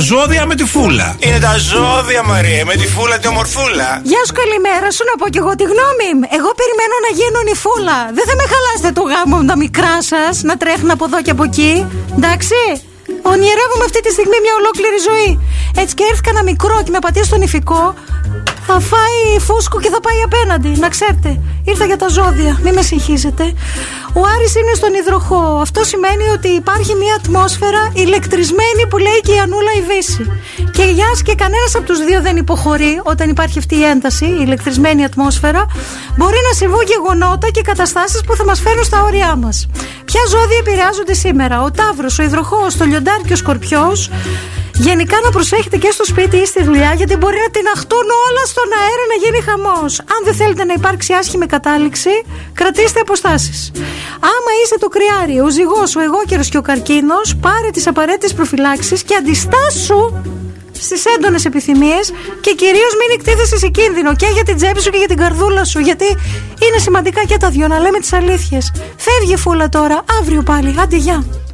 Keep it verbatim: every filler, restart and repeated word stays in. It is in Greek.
Τα ζώδια με τη φούλα. Είναι τα ζώδια, Μαρία, με τη φούλα τη ομορφούλα. Γεια σου, καλημέρα σου, να πω κι εγώ τη γνώμη μου. Εγώ περιμένω να γίνουν η φούλα. Δεν θα με χαλάσετε το γάμο με τα μικρά σας, να τρέχουν από εδώ και από εκεί. Εντάξει. Ονειρεύομαι αυτή τη στιγμή μια ολόκληρη ζωή. Έτσι και έρθει κανένα μικρό και με πατήσει στον ηφικό, θα φάει φούσκο και θα πάει απέναντι. Να ξέρετε. Ήρθα για τα ζώδια. Μην με συγχύζετε. Ο Άρης είναι στον υδροχό. Αυτό σημαίνει ότι υπάρχει μια ατμόσφαιρα ηλεκτρισμένη που λέει και η Ανούλα η Βύση. Και γεια και κανένας από τους δύο δεν υποχωρεί όταν υπάρχει αυτή η ένταση, η ηλεκτρισμένη ατμόσφαιρα. Μπορεί να συμβούν γεγονότα και καταστάσεις που θα μας φέρουν στα όρια μας. Ποια ζώδια επηρεάζονται σήμερα? Ο Ταύρος, ο υδροχός, το λιοντάρι και ο σκορπιός. Γενικά να προσέχετε και στο σπίτι ή στη δουλειά, γιατί μπορεί να τυναχτούν όλα στον αέρα να γίνει χαμός. Αν δεν θέλετε να υπάρξει άσχημη κατάληξη, κρατήστε αποστάσεις. Άμα είσαι το κρυάρι, ο ζυγός, ο εγώκερος και ο καρκίνος, πάρε τις απαραίτητες προφυλάξεις και αντιστάσου στις έντονες επιθυμίες και κυρίως μην εκτίθεσαι σε κίνδυνο και για την τσέπη σου και για την καρδούλα σου, γιατί είναι σημαντικά και τα δυο να λέμε τις αλήθειες. Φεύγε φούλα τώρα, αύριο πάλι, άντε γεια.